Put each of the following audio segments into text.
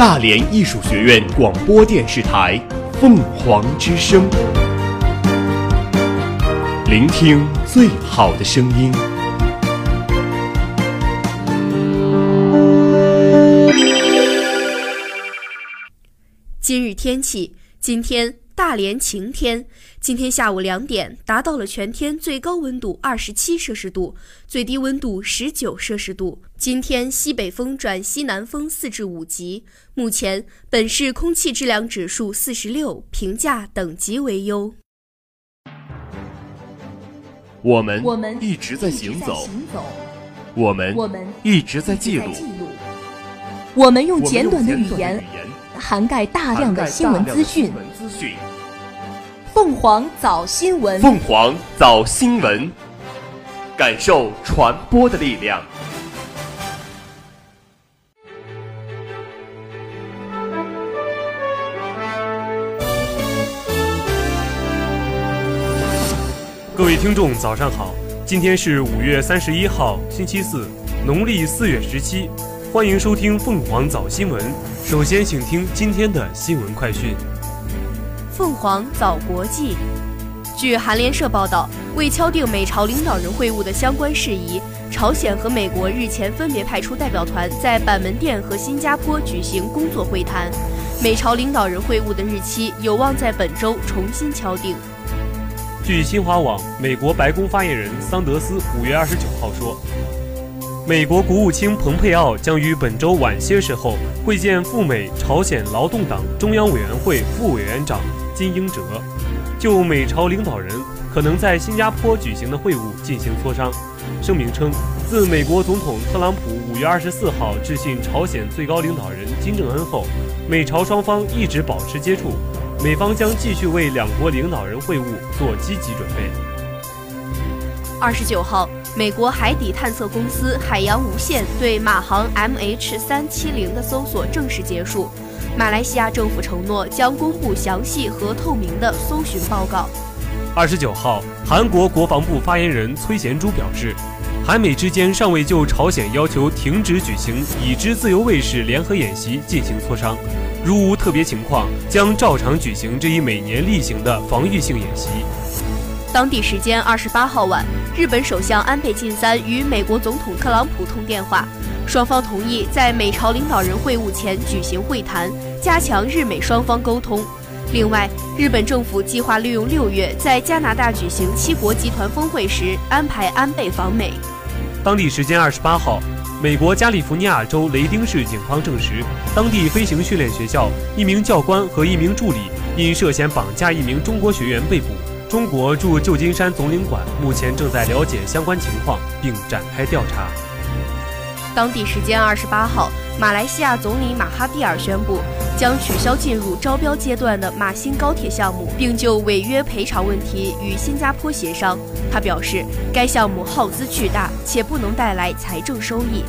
大连艺术学院广播电视台凤凰之声，聆听最好的声音。今日天气：今天大连晴天。今天下午2点达到了全天最高温度27摄氏度，最低温度19摄氏度。今天西北风转西南风4至5级。目前本市空气质量指数46，评价等级为优。我们一直在行走，我们一直在记录，我们用简短的语言涵盖大量的新闻资讯。凤凰早新闻，感受传播的力量。各位听众，早上好！今天是5月31号，星期四，农历4月17，欢迎收听凤凰早新闻。首先，请听今天的新闻快讯。凤凰早国际。据韩联社报道，为敲定美朝领导人会晤的相关事宜，朝鲜和美国日前分别派出代表团在板门店和新加坡举行工作会谈。美朝领导人会晤的日期有望在本周重新敲定。据新华网，美国白宫发言人桑德斯5月29号说，美国国务卿蓬佩奥将于本周晚些时候会见赴美朝鲜劳动党中央委员会副委员长金英哲，就美朝领导人可能在新加坡举行的会晤进行磋商。声明称，自美国总统特朗普5月24号致信朝鲜最高领导人金正恩后，美朝双方一直保持接触，美方将继续为两国领导人会晤做积极准备。29号，美国海底探测公司海洋无限对马航 MH370 的搜索正式结束。马来西亚政府承诺将公布详细和透明的搜寻报告。29号，韩国国防部发言人崔贤洙表示，韩美之间尚未就朝鲜要求停止举行已知自由卫士联合演习进行磋商，如无特别情况，将照常举行这一每年例行的防御性演习。当地时间28号晚，日本首相安倍晋三与美国总统特朗普通电话，双方同意在美朝领导人会晤前举行会谈，加强日美双方沟通。另外，日本政府计划利用6月在加拿大举行7国集团峰会时安排安倍访美。当地时间28号，美国加利福尼亚州雷丁市警方证实，当地飞行训练学校一名教官和一名助理因涉嫌绑架一名中国学员被捕。中国驻旧金山总领馆目前正在了解相关情况并展开调查。当地时间28号，马来西亚总理马哈蒂尔宣布将取消进入招标阶段的马新高铁项目，并就违约赔偿问题与新加坡协商。他表示，该项目耗资巨大，且不能带来财政收益。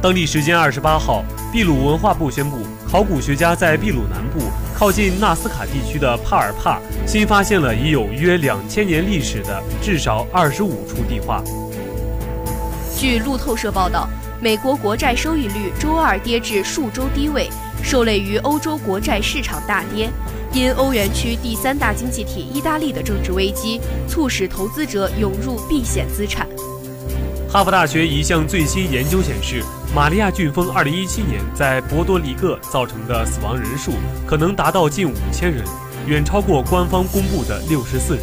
当地时间28号，秘鲁文化部宣布，考古学家在秘鲁南部靠近纳斯卡地区的帕尔帕新发现了已有约2000年历史的至少25处地画。据路透社报道，美国国债收益率周2跌至数周低位，受累于欧洲国债市场大跌，因欧元区第3大经济体意大利的政治危机，促使投资者涌入避险资产。哈佛大学一项最新研究显示，玛利亚飓风2017年在波多黎各造成的死亡人数可能达到近5000人，远超过官方公布的64人。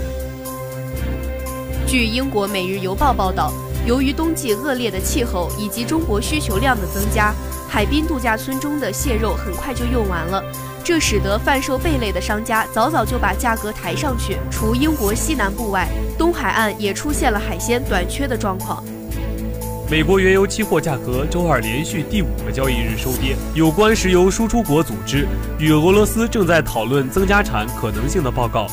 据英国《每日邮报》报道，由于冬季恶劣的气候以及中国需求量的增加，海滨度假村中的蟹肉很快就用完了，这使得贩售贝类的商家早就把价格抬上去。除英国西南部外，东海岸也出现了海鲜短缺的状况。美国原油期货价格周2连续第5个交易日收跌。有关石油输出国组织与俄罗斯正在讨论增加产可能性的报告，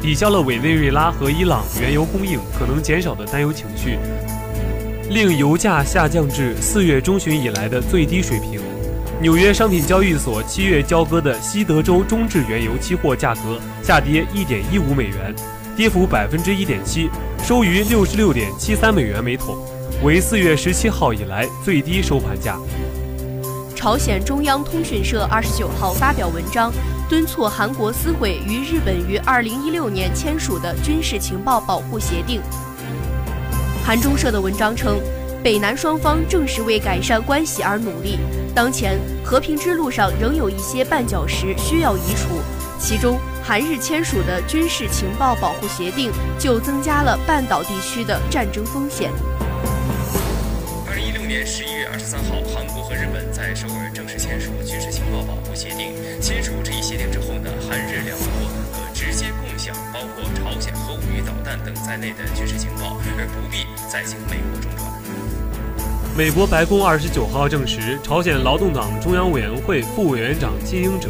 抵消了委内瑞拉和伊朗原油供应可能减少的担忧情绪，令油价下降至4月中旬以来的最低水平。纽约商品交易所7月交割的西德州中质原油期货价格下跌$1.15，跌幅1.7%，收于$66.73每桶。为4月17号以来最低收盘价。朝鲜中央通讯社29号发表文章，敦促韩国撕毁与日本于2016年签署的军事情报保护协定。韩中社的文章称，北南双方正是为改善关系而努力，当前和平之路上仍有一些绊脚石需要移除，其中韩日签署的军事情报保护协定就增加了半岛地区的战争风险。2016年11月23号，韩国和日本在首尔正式签署军事情报保护协定。签署这一协定之后呢，韩日两国可直接共享包括朝鲜核武域导弹等在内的军事情报，而不必再经美国中转。美国白宫29号证实，朝鲜劳动党中央委员会副委员长金英哲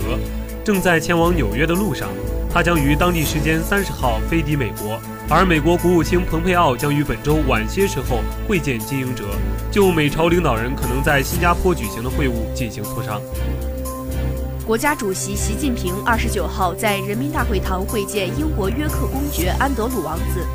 正在前往纽约的路上，他将于当地时间30号飞抵美国。而美国国务卿蓬佩奥将于本周晚些时候会见金英哲，就美朝领导人可能在新加坡举行的会晤进行磋商。国家主席习近平29号在人民大会堂会见英国约克公爵安德鲁王子。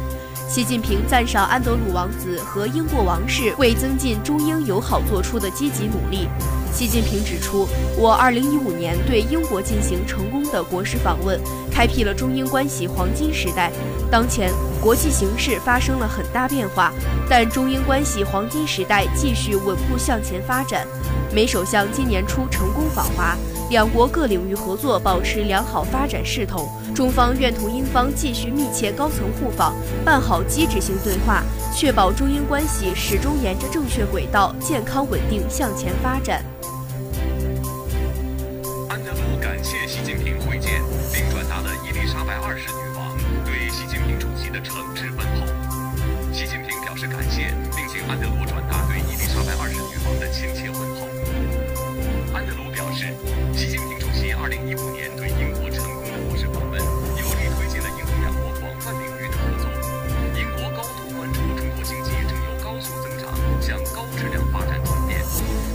习近平赞赏安德鲁王子和英国王室为增进中英友好做出的积极努力。习近平指出，我2015年对英国进行成功的国事访问，开辟了中英关系黄金时代。当前国际形势发生了很大变化，但中英关系黄金时代继续稳步向前发展。美首相今年初成功访华，两国各领域合作保持良好发展势头。中方愿同英方继续密切高层互访，办好机制性对话，确保中英关系始终沿着正确轨道，健康稳定向前发展。安德鲁感谢习近平会见，并转达了伊丽莎白2世女王对习近平主席的诚挚问候。习近平表示感谢，并请安德鲁转达对伊丽莎白2世女王的亲切问候。安德鲁表示，习近平主席2015年对英国成功的国事访问，有力推进了英中两国广泛领域的合作。英国高度关注中国经济正由高速增长向高质量发展转变，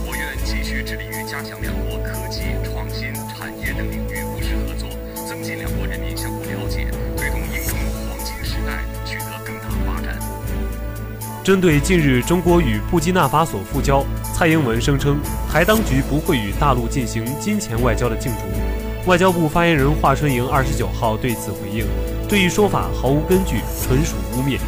我愿继续致力于加强两国科技创新、产业等领域务实合作，增进两国人民相互了解，推动英中黄金时代取得更大发展。针对近日中国与布基纳法索复交，蔡英文声称台当局不会与大陆进行金钱外交的竞逐。外交部发言人华春莹29号对此回应，这一说法毫无根据，纯属污蔑。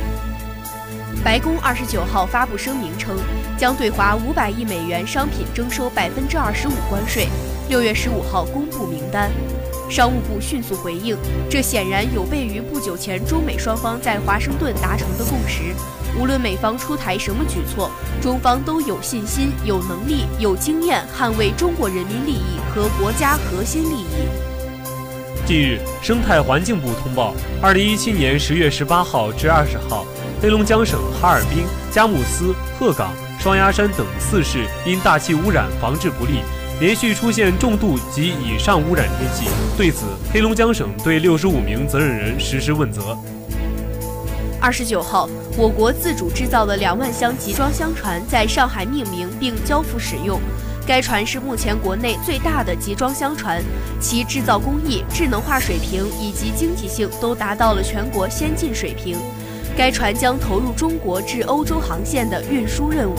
白宫29号发布声明称，将对华500亿美元商品征收25%关税，6月15号公布名单。商务部迅速回应，这显然有悖于不久前中美双方在华盛顿达成的共识。无论美方出台什么举措，中方都有信心、有能力、有经验捍卫中国人民利益和国家核心利益。近日，生态环境部通报，2017年10月18号至20号，黑龙江省哈尔滨、佳木斯、鹤岗、双鸭山等4市因大气污染防治不力，连续出现重度及以上污染天气。对此，黑龙江省对65名责任人实施问责。29号，我国自主制造的2万箱集装箱船在上海命名并交付使用。该船是目前国内最大的集装箱船，其制造工艺、智能化水平以及经济性都达到了全国先进水平。该船将投入中国至欧洲航线的运输任务。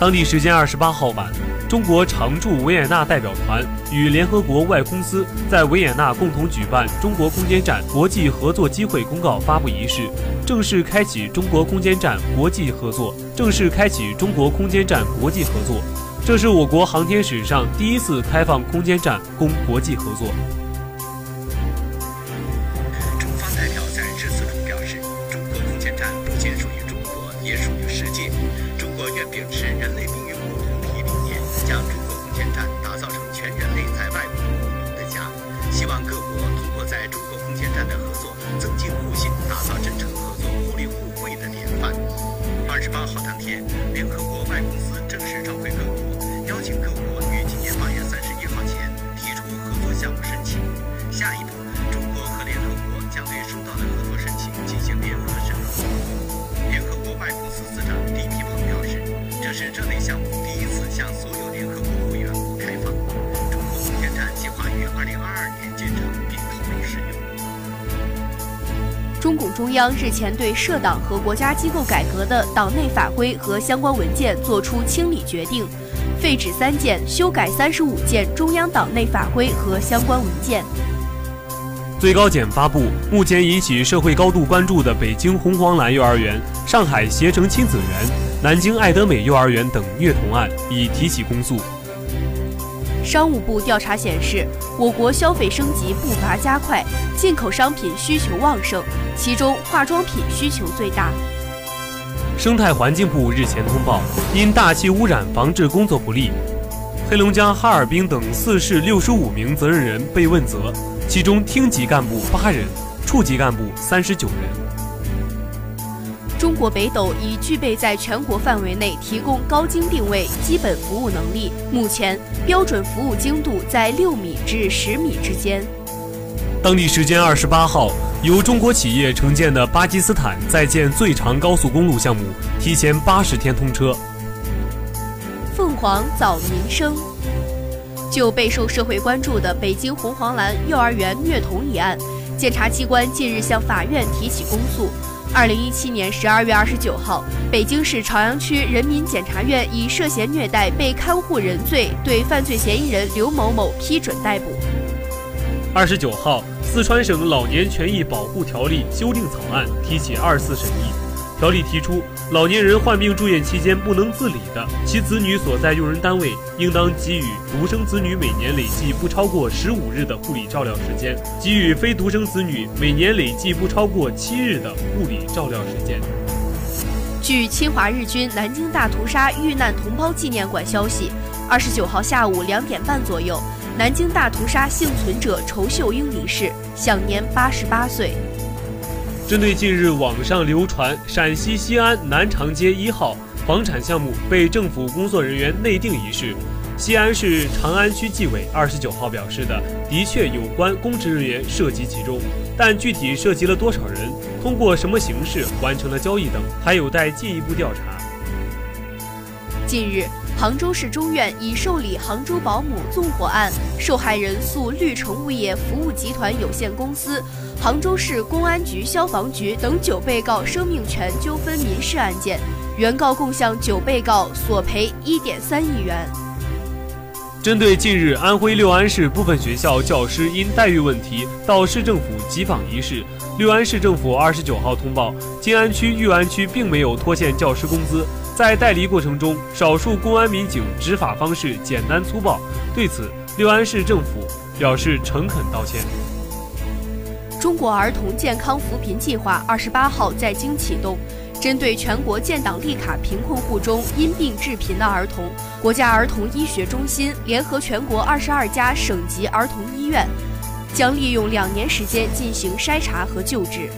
当地时间28号晚，中国常驻维也纳代表团与联合国外公司在维也纳共同举办中国空间站国际合作机会公告发布仪式，正式开启中国空间站国际合作。这是我国航天史上第一次开放空间站供国际合作。中方代表在致辞中表示，中国空间站不仅属于中国，也属于世界。中国愿秉持人类命运共同体理念，将中国空间站打造成全人类在外国共同的家。希望各国通过在中国空间站的合作，增进互信，打造真诚合作、互利互惠的典范。28号当天，联合国外公司正式召回各国，邀请各国于今年8月31号前提出合作项目申请。下一步，中国和联合国将对收到的合作申请进行联合审核。联合国外公司司长李丕鹏表示，这是这类项目第一次向所有联合国会员国开放。中国空间站计划于2022年建成并投入使用。中共中央日前对涉党和国家机构改革的党内法规和相关文件作出清理决定，废止3件，修改35件中央党内法规和相关文件。最高检发布，目前引起社会高度关注的北京红黄蓝幼儿园、上海携程亲子园、南京爱德美幼儿园等虐童案已提起公诉。 商务部调查显示，我国消费升级步伐加快，进口商品需求旺盛，其中化妆品需求最大。生态环境部日前通报，因大气污染防治工作不力，黑龙江哈尔滨等4市65名责任人被问责，其中厅级干部8人，处级干部39人。 中国北斗已具备在全国范围内提供高精定位基本服务能力，目前标准服务精度在6米至10米之间。当地时间28号，由中国企业承建的巴基斯坦在建最长高速公路项目提前80天通车。凤凰早民生。 就备受社会关注的北京红黄蓝幼儿园虐童一案，检察机关近日向法院提起公诉。2017年12月29号，北京市朝阳区人民检察院以涉嫌虐待被看护人罪，对犯罪嫌疑人刘某某批准逮捕。29号，四川省老年权益保护条例修订草案提起2次审议。 条例提出，老年人患病住院期间不能自理的，其子女所在用人单位应当给予独生子女每年累计不超过15日的护理照料时间，给予非独生子女每年累计不超过7日的护理照料时间。据侵华日军南京大屠杀遇难同胞纪念馆消息，29号下午2点半左右，南京大屠杀幸存者仇秀英离世，享年88岁。 针对近日网上流传陕西西安南长街1号房产项目被政府工作人员内定一事，西安市长安区纪委29号表示的确有关公职人员涉及其中，但具体涉及了多少人，通过什么形式完成了交易等，还有待进一步调查。近日，杭州市中院以受理杭州保姆纵火案受害人诉绿城物业服务集团有限公司、 杭州市公安局消防局等9被告生命权纠纷民事案件，原告共向9被告索赔1.3亿元。针对近日安徽六安市部分学校教师因待遇问题到市政府集访一事，六安市政府29号通报，金安区、裕安区并没有拖欠教师工资，在带离过程中，少数公安民警执法方式简单粗暴，对此，六安市政府表示诚恳道歉。 中国儿童健康扶贫计划28号在京启动，针对全国建档立卡贫困户中因病致贫的儿童，国家儿童医学中心联合全国22家省级儿童医院，将利用2年时间进行筛查和救治。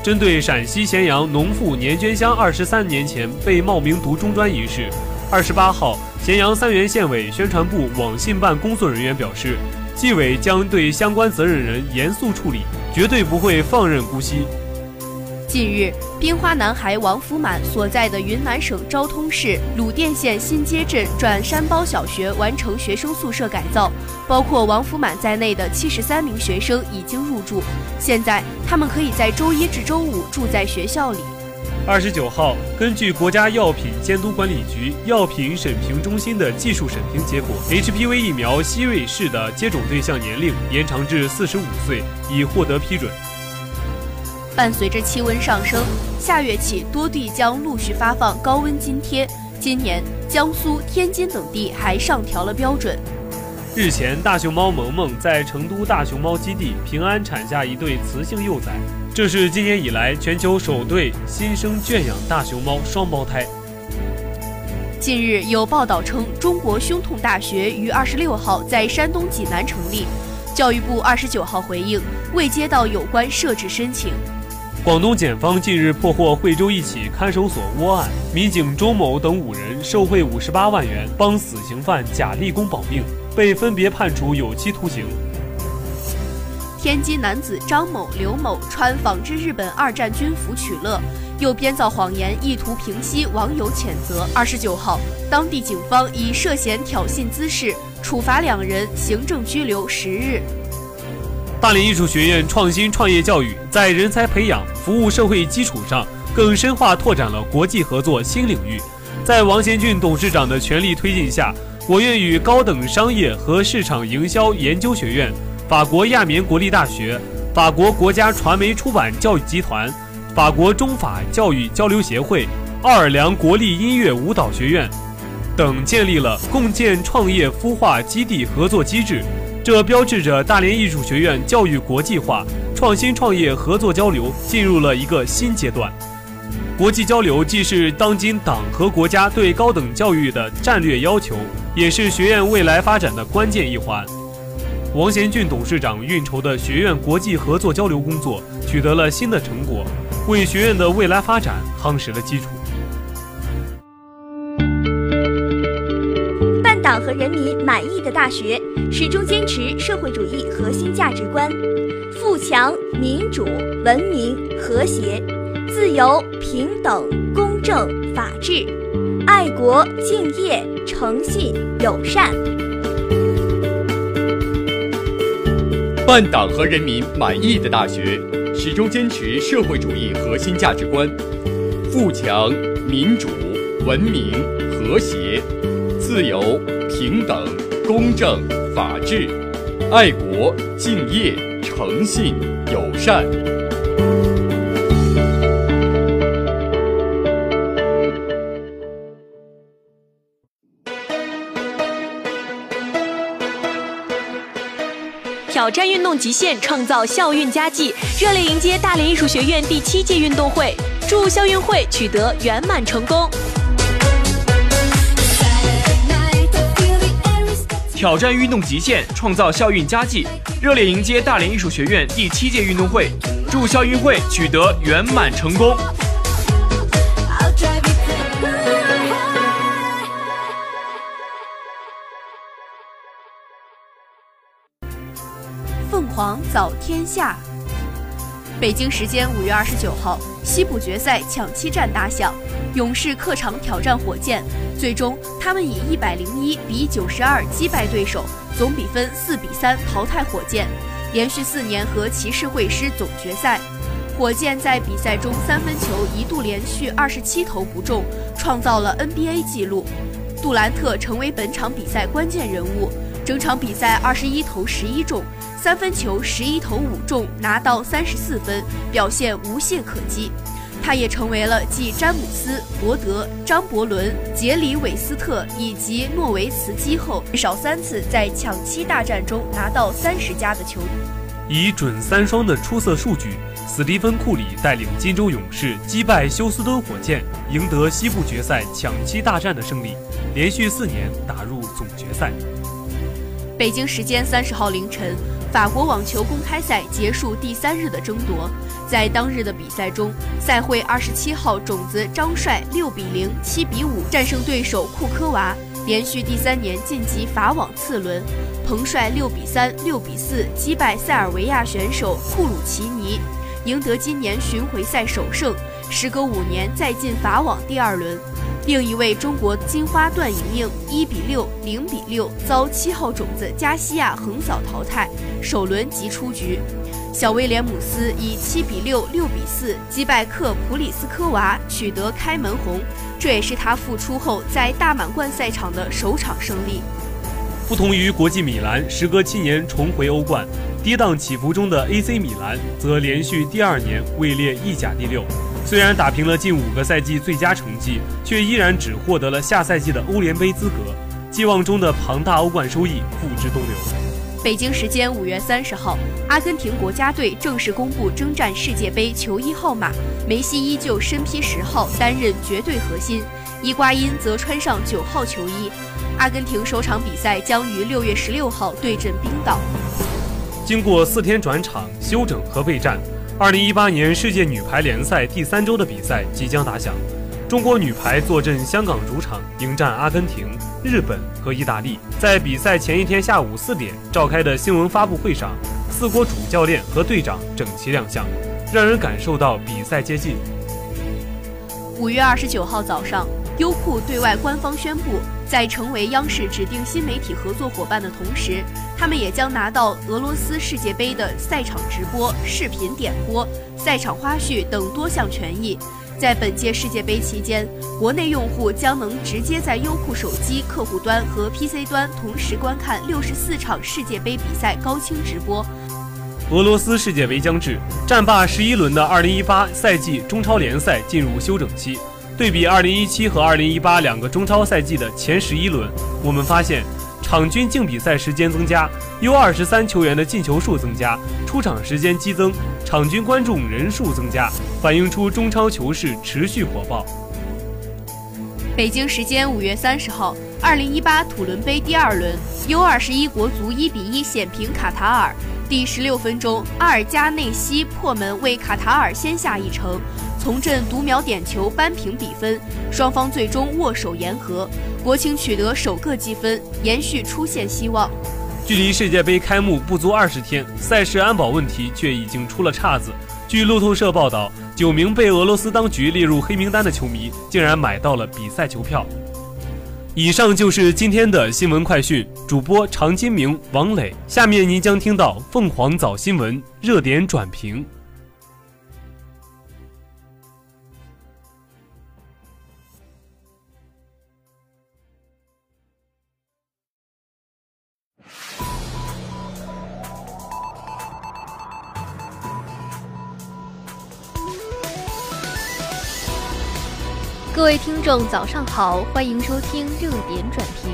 针对陕西咸阳农妇年捐箱23年前被冒名读中专一事，28号，咸阳3原县委宣传部网信办工作人员表示， 纪委将对相关责任人严肃处理，绝对不会放任姑息。近日，冰花男孩王福满所在的云南省昭通市鲁甸县新街镇转山包小学完成学生宿舍改造，包括王福满在内的73名学生已经入住，现在他们可以在周1至周5住在学校里。29号，根据国家药品监督管理局药品审评中心的技术审评结果 ，HPV 疫苗西瑞氏的接种对象年龄延长至45岁，已获得批准。伴随着气温上升，下月起多地将陆续发放高温津贴。今年，江苏、天津等地还上调了标准。日前，大熊猫萌萌在成都大熊猫基地平安产下一对雌性幼崽。 这是今年以来全球首对新生圈养大熊猫双胞胎。近日有报道称，中国胸痛大学于26号在山东济南成立。教育部29号回应，未接到有关设置申请。广东检方近日破获惠州一起看守所窝案，民警周某等5人受贿58万元，帮死刑犯假立功保命，被分别判处有期徒刑。 天津男子张某、刘某穿仿制日本2战军服取乐，又编造谎言意图平息网友谴责。29号，当地警方以涉嫌挑衅滋事，处罚2人，行政拘留10日。大连艺术学院创新创业教育在人才培养、服务社会基础上，更深化拓展了国际合作新领域。在王贤俊董事长的全力推进下，我院与高等商业和市场营销研究学院、法国亚眠国立大学、法国国家传媒出版教育集团、法国中法教育交流协会、奥尔良国立音乐舞蹈学院等建立了共建创业孵化基地合作机制，这标志着大连艺术学院教育国际化、创新创业合作交流进入了一个新阶段。国际交流既是当今党和国家对高等教育的战略要求，也是学院未来发展的关键一环。王贤俊董事长运筹的学院国际合作交流工作取得了新的成果，为学院的未来发展夯实了基础。办党和人民满意的大学，始终坚持社会主义核心价值观：富强、民主、文明、和谐、自由、平等、公正、法治，爱国、敬业、诚信、友善。办党和人民满意的大学，始终坚持社会主义核心价值观：富强、民主、文明、和谐、自由、平等、公正、法治，爱国、敬业、诚信、友善。挑战运动极限，创造校运佳绩，热烈迎接大连艺术学院第7届运动会，祝校运会取得圆满成功。挑战运动极限，创造校运佳绩，热烈迎接大连艺术学院第7届运动会，祝校运会取得圆满成功。凤凰早天下。北京时间5月29号，西部决赛抢七战打响，勇士客场挑战火箭，最终他们以101比92击败对手，总比分4比3淘汰火箭，连续4年和骑士会师总决赛。火箭在比赛中三分球一度连续27投不中，创造了 NBA 纪录。杜兰特成为本场比赛关键人物，整场比赛21投11中，三分球11投5中，拿到34分，表现无懈可击。他也成为了继詹姆斯、伯德、张伯伦、杰里韦斯特以及诺维茨基后，至少3次在抢七大战中拿到30加的球。以准三双的出色数据，斯蒂芬·库里带领金州勇士击败休斯敦火箭，赢得西部决赛抢七大战的胜利，连续4年打入总决赛。北京时间30号凌晨，法国网球公开赛结束第3日的争夺。在当日的比赛中，赛会27号种子张帅6比0、7比5战胜对手库科娃，连续第3年晋级法网次轮。彭帅6比3、6比4击败塞尔维亚选手库鲁奇尼，赢得今年巡回赛首胜，时隔5年再进法网第2轮。另一位中国金花段莹莹1比6、0比6遭7号种子加西亚横扫淘汰，首轮即出局。小威廉姆斯以7比6、6比4击败克普里斯科娃，取得开门红，这也是他复出后在大满贯赛场的首场胜利。不同于国际米兰时隔7年重回欧冠，跌宕起伏中的 AC 米兰则连续第2年位列意甲第6。虽然打平了近5个赛季最佳成绩，却依然只获得了下赛季的欧联杯资格，寄望中的庞大欧冠收益付之东流。北京时间5月30号，阿根廷国家队正式公布征战世界杯球衣号码，梅西依旧身披10号担任绝对核心，伊瓜因则穿上9号球衣。阿根廷首场比赛将于6月16号对阵冰岛。经过4天转场、休整和备战，2018年世界女排联赛第3周的比赛即将打响，中国女排坐镇香港主场迎战阿根廷、日本和意大利。在比赛前一天下午4点召开的新闻发布会上，4国主教练和队长整齐亮相，让人感受到比赛接近。5月29号早上，优酷对外官方宣布，在成为央视指定新媒体合作伙伴的同时，他们也将拿到俄罗斯世界杯的赛场直播、视频点播、赛场花絮等多项权益，在本届世界杯期间，国内用户将能直接在优酷手机客户端和 PC 端同时观看64场世界杯比赛高清直播。俄罗斯世界杯将至，战罢11轮的2018赛季中超联赛进入休整期。对比2017和2018两个中超赛季的前11轮，我们发现场均净比赛时间增加， U23 球员的进球数增加，出场时间激增，场均观众人数增加，反映出中超球市持续火爆。北京时间5月30号，2018土伦杯第2轮 ，U21 国足1比1险平卡塔尔。第16分钟，阿尔加内西破门为卡塔尔先下一城，从阵独秒点球扳平比分，双方最终握手言和，国青取得首个积分，延续出线希望。距离世界杯开幕不足20天，赛事安保问题却已经出了岔子。据路透社报道，9名被俄罗斯当局列入黑名单的球迷竟然买到了比赛球票。以上就是今天的新闻快讯，主播常金明、王磊。下面您将听到凤凰早新闻热点转评。各位听众早上好，欢迎收听热点转评。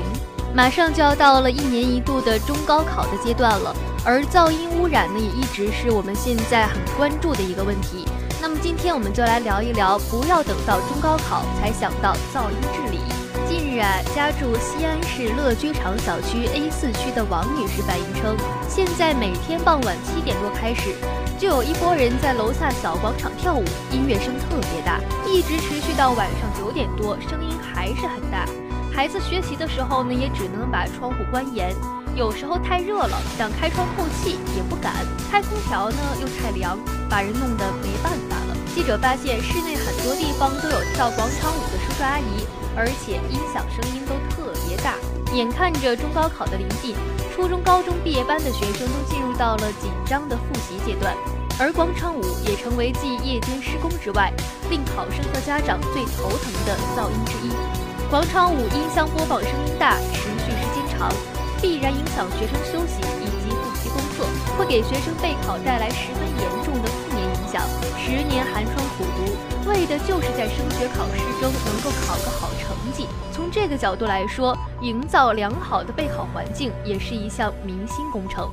马上就要到了1年1度的中高考的阶段了，而噪音污染呢，也一直是我们现在很关注的一个问题。那么今天我们就来聊一聊，不要等到中高考才想到噪音治理。近日啊，家住西安市乐居场小区 A4 区的王女士反映称，现在每天傍晚7点多开始，就有一拨人在楼下小广场跳舞，音乐声特别大，一直持续到晚上9点多，声音还是很大。孩子学习的时候呢，也只能把窗户关严，有时候太热了，想开窗透气也不敢，开空调呢又太凉，把人弄得没办法了。记者发现，市内很多地方都有跳广场舞的叔叔阿姨，而且音响声音都特别大。眼看着中高考的临近，初中、高中毕业班的学生都进入到了紧张的复习阶段，而广场舞也成为继夜间施工之外，令考生和家长最头疼的噪音之一。广场舞音箱播放声音大，持续时间长，必然影响学生休息以及复习功课，会给学生备考带来十分严重的负面影响。10年寒窗苦读，为的就是在升学考试中能够考个好成绩。从这个角度来说，营造良好的备考环境也是一项明星工程。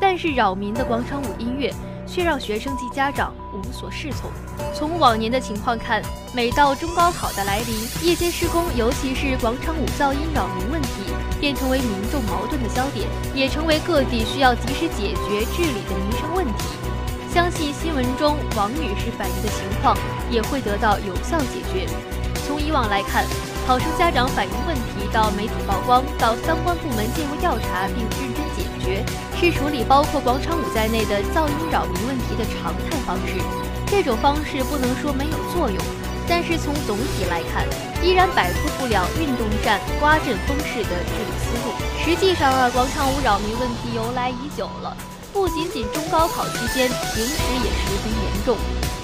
但是扰民的广场舞音乐却让学生及家长无所适从。从往年的情况看，每到中高考的来临，夜间施工，尤其是广场舞噪音扰民问题，便成为民众矛盾的焦点，也成为各地需要及时解决治理的民生问题。相信新闻中王女士反映的情况也会得到有效解决。从以往来看，考生家长反映问题到媒体曝光，到相关部门介入调查并认真解决，是处理包括广场舞在内的噪音扰民问题的常态方式。这种方式不能说没有作用，但是从总体来看，依然摆脱不了运动战刮阵风式的治理思路。实际上啊，广场舞扰民问题由来已久了，不仅仅中高考期间，平时也十分严重。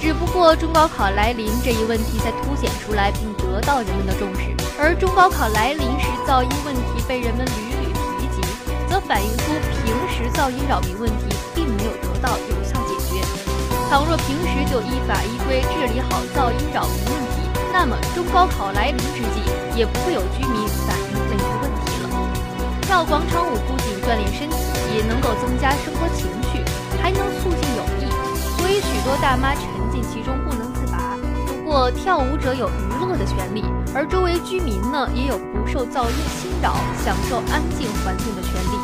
只不过中高考来临这一问题才凸显出来，并得到人们的重视。而中高考来临时噪音问题被人们屡屡提及，则反映出平时噪音扰民问题并没有得到有效解决。倘若平时就依法依规治理好噪音扰民问题，那么中高考来临之际，也不会有居民反映类似问题了。跳广场舞不仅锻炼身体，也能够增加生活情趣，还能促进友谊，所以许多大妈沉浸其中不能自拔。不过跳舞者有娱乐的权利，而周围居民呢，也有不受噪音侵扰、享受安静环境的权利。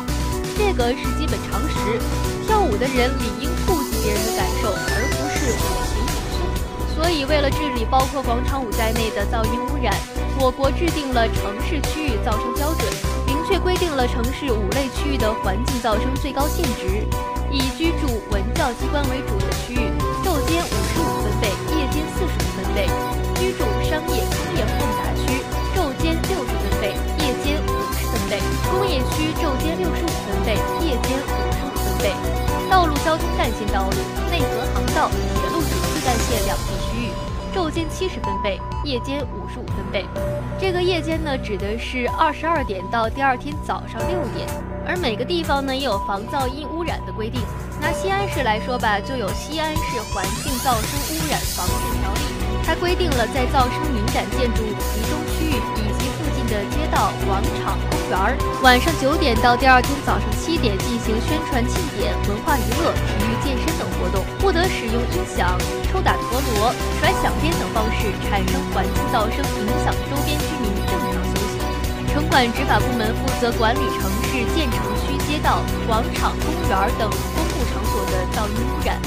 这个是基本常识，跳舞的人理应顾及别人的感受，而不是我行我素。所以为了治理包括广场舞在内的噪音污染，我国制定了城市区域噪声标准，明确规定了城市5类区域的环境噪声最高限值。以居住文教机关为主的区域，昼间55分贝，夜间45分贝；居住商业工业混杂区，昼间60分贝，夜间50分贝；工业区昼间65分贝，夜间55分贝；道路交通干线道路、内河航道、铁路主次干线两地区域。昼间70分贝，夜间55分贝。这个夜间呢，指的是22点到第二天早上6点。而每个地方呢，也有防噪音污染的规定。拿西安市来说吧，就有《西安市环境噪声污染防治条例》，它规定了在噪声敏感建筑物集中区域以及附近的街道、广场、公园，晚上9点到第二天早上7点进行宣传庆典、文化娱乐、体育健身等活动，不得使用音响、抽打陀螺、甩响鞭等方式产生环境噪声，影响周边居民正常休息。城管执法部门负责管理城市建成区街道、广场、公园等公共场所的噪音污染。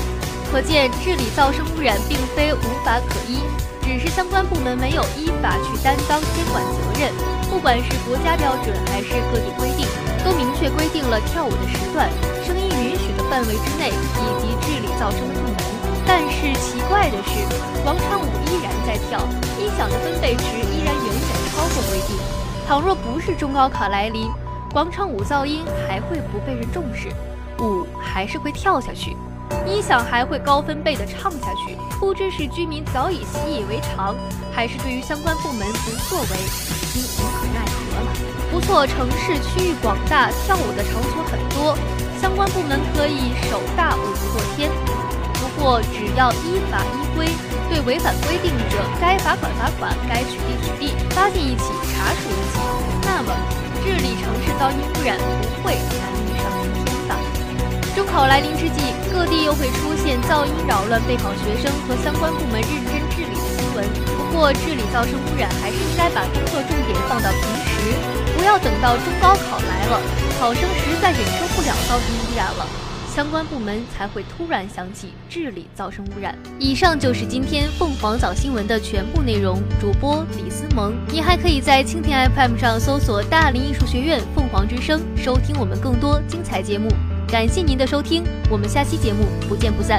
可见，治理噪声污染并非无法可依，只是相关部门没有依法去担当监管责任。不管是国家标准还是各地规定，都明确规定了跳舞的时段、声音允许的范围之内以及治理噪声的部门。但是奇怪的是，广场舞依然在跳，音响的分贝值依然远远超过规定。倘若不是中高考来临，广场舞噪音还会不被人重视，舞还是会跳下去。音响还会高分贝地唱下去，不知是居民早已习以为常，还是对于相关部门不作为已经无可奈何了。不错，城市区域广大，跳舞的场所很多，相关部门可以手大舞不过天。不过，只要依法依规，对违反规定者，该罚款罚款，该取缔取缔，发现一起查处一起，那么治理城市噪音污染不会难于上天吧。中考来临之际，各地又会出现噪音扰乱备考学生和相关部门认真治理的新闻。不过，治理噪声污染还是应该把工作重点放到平时，不要等到中高考来了，考生实在忍受不了噪音污染了，相关部门才会突然想起治理噪声污染。以上就是今天凤凰早新闻的全部内容，主播李思萌。你还可以在蜻蜓 FM 上搜索大林艺术学院凤凰之声，收听我们更多精彩节目。感谢您的收听，我们下期节目不见不散。